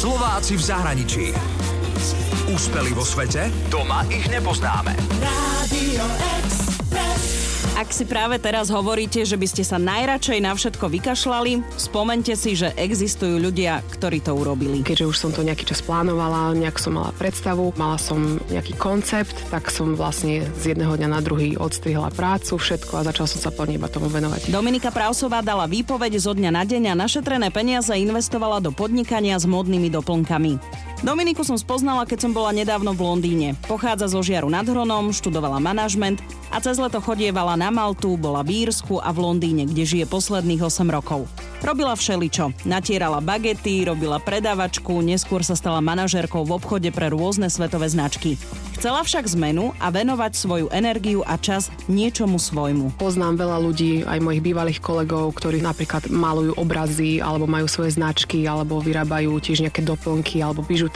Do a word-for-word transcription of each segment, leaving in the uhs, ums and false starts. Slováci v zahraničí. Úspeli vo svete, doma ich nepoznáme. Rádio Express. Ak si práve teraz hovoríte, že by ste sa najradšej na všetko vykašľali, spomente si, že existujú ľudia, ktorí to urobili. Keďže už som to nejaký čas plánovala, nejak som mala predstavu, mala som nejaký koncept, tak som vlastne z jedného dňa na druhý odstrihla prácu, všetko a začala som sa plne iba tomu venovať. Dominika Prausová dala výpoveď zo dňa na deň a našetrené peniaze investovala do podnikania s módnymi doplnkami. Dominiku som spoznala, keď som bola nedávno v Londýne. Pochádza zo Žiaru nad Hronom, študovala manažment a cez leto chodievala na Maltu, bola v Írsku a v Londýne, kde žije posledných osem rokov. Robila všeličo. Natierala bagety, robila predavačku, neskôr sa stala manažérkou v obchode pre rôzne svetové značky. Chcela však zmenu a venovať svoju energiu a čas niečomu svojmu. Poznám veľa ľudí, aj mojich bývalých kolegov, ktorí napríklad malujú obrazy, alebo majú svoje značky, alebo vyrábajú tiež nejaké doplnky, alebo bižu.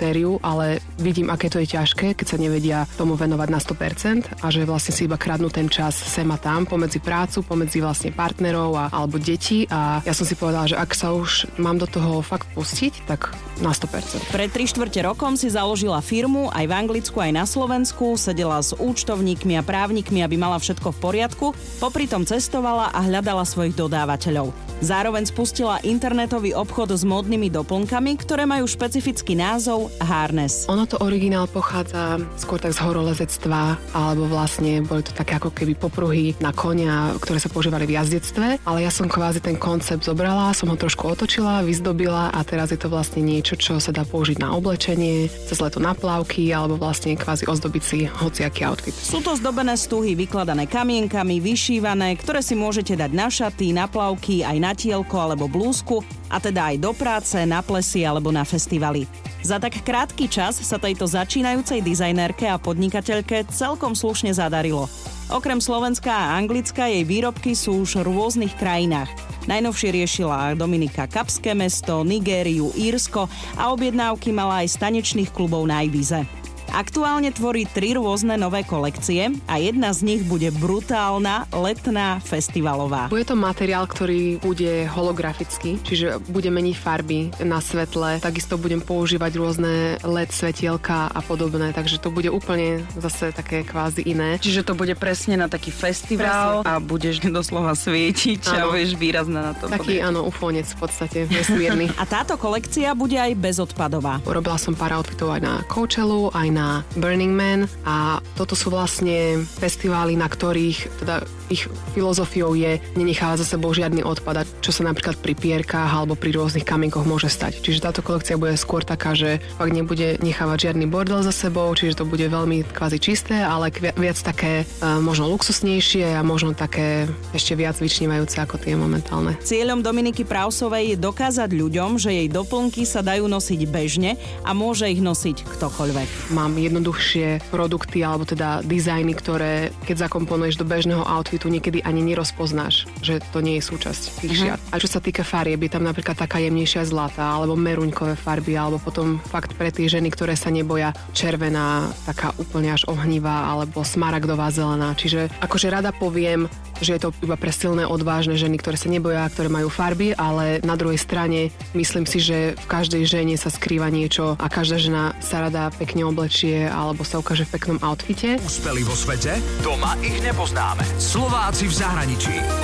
Ale vidím, aké to je ťažké, keď sa nevedia tomu venovať na sto percent a že vlastne si iba kradnú ten čas sem a tam, pomedzi prácu, pomedzi vlastne partnerov a, alebo detí a ja som si povedala, že ak sa už mám do toho fakt pustiť, tak na sto percent. Pred tri štvrte rokom si založila firmu aj v Anglicku, aj na Slovensku, sedela s účtovníkmi a právnikmi, aby mala všetko v poriadku, popri tom cestovala a hľadala svojich dodávateľov. Zároveň spustila internetový obchod s módnymi doplnkami, ktoré majú špecifický názov Harness. Ono to originál pochádza skôr tak z horolezectva, alebo vlastne boli to také ako keby popruhy na konia, ktoré sa používali v jazdectve, ale ja som kvázi ten koncept zobrala, som ho trošku otočila, vyzdobila a teraz je to vlastne niečo, čo sa dá použiť na oblečenie, cez leto na plavky, alebo vlastne kvázi ozdobiť si hociaký outfit. Sú to zdobené stuhy, vykladané kamienkami, vyšívané, ktoré si môžete dať na šaty, na plavky, aj na tielko alebo blúzku, a teda aj do práce, na plesy alebo na festivaly. Za tak krátky čas sa tejto začínajúcej dizajnerke a podnikateľke celkom slušne zadarilo. Okrem Slovenska a Anglicka jej výrobky sú už v rôznych krajinách. Najnovšie riešila Dominika Kapské mesto, Nigériu, Írsko a objednávky mala aj z tanečných klubov na Ibize. Aktuálne tvorí tri rôzne nové kolekcie a jedna z nich bude brutálna, letná, festivalová. Bude to materiál, ktorý bude holografický, čiže bude meniť farby na svetle, takisto budem používať rôzne el é dé svetielka a podobné, takže to bude úplne zase také kvázi iné. Čiže to bude presne na taký festival presne. A budeš doslova svietiť ano. A budeš výrazná na to. Taký podieť. Áno, ufonec v podstate, nesmierny. A táto kolekcia bude aj bezodpadová. Robila som pár outfitov aj na Coachellu, aj na Burning Man a toto sú vlastne festivály, na ktorých teda ich filozofiou je nenechávať za sebou žiadny odpad, čo sa napríklad pri pierkách alebo pri rôznych kamienkoch môže stať. Čiže táto kolekcia bude skôr taká, že fakt nebude nechávať žiadny bordel za sebou, čiže to bude veľmi kvázi čisté, ale viac také e, možno luxusnejšie a možno také ešte viac vyčnívajúce ako tie momentálne. Cieľom Dominiky Prausovej je dokázať ľuďom, že jej doplnky sa dajú nosiť bežne a môže ich nosiť ktokoľvek. Mám jednoduchšie produkty alebo teda dizajny, ktoré keď zakomponuješ do bežného outfitu, niekedy ani nerozpoznáš, že to nie je súčasť tých uh-huh. Žiat. A čo sa týka farieb, je tam napríklad taká jemnejšia zlatá alebo meruňkové farby alebo potom fakt pre tie ženy, ktoré sa neboja, červená, taká úplne až ohnivá alebo smaragdová zelená. Čiže akože rada poviem, že je to iba pre silné, odvážne ženy, ktoré sa neboja, ktoré majú farby, ale na druhej strane myslím si, že v každej žene sa skrýva niečo a každá žena sa rada pekne oblečí alebo sa ukáže v peknom outfite. Úspeli vo svete? Doma ich nepoznáme. Slováci v zahraničí.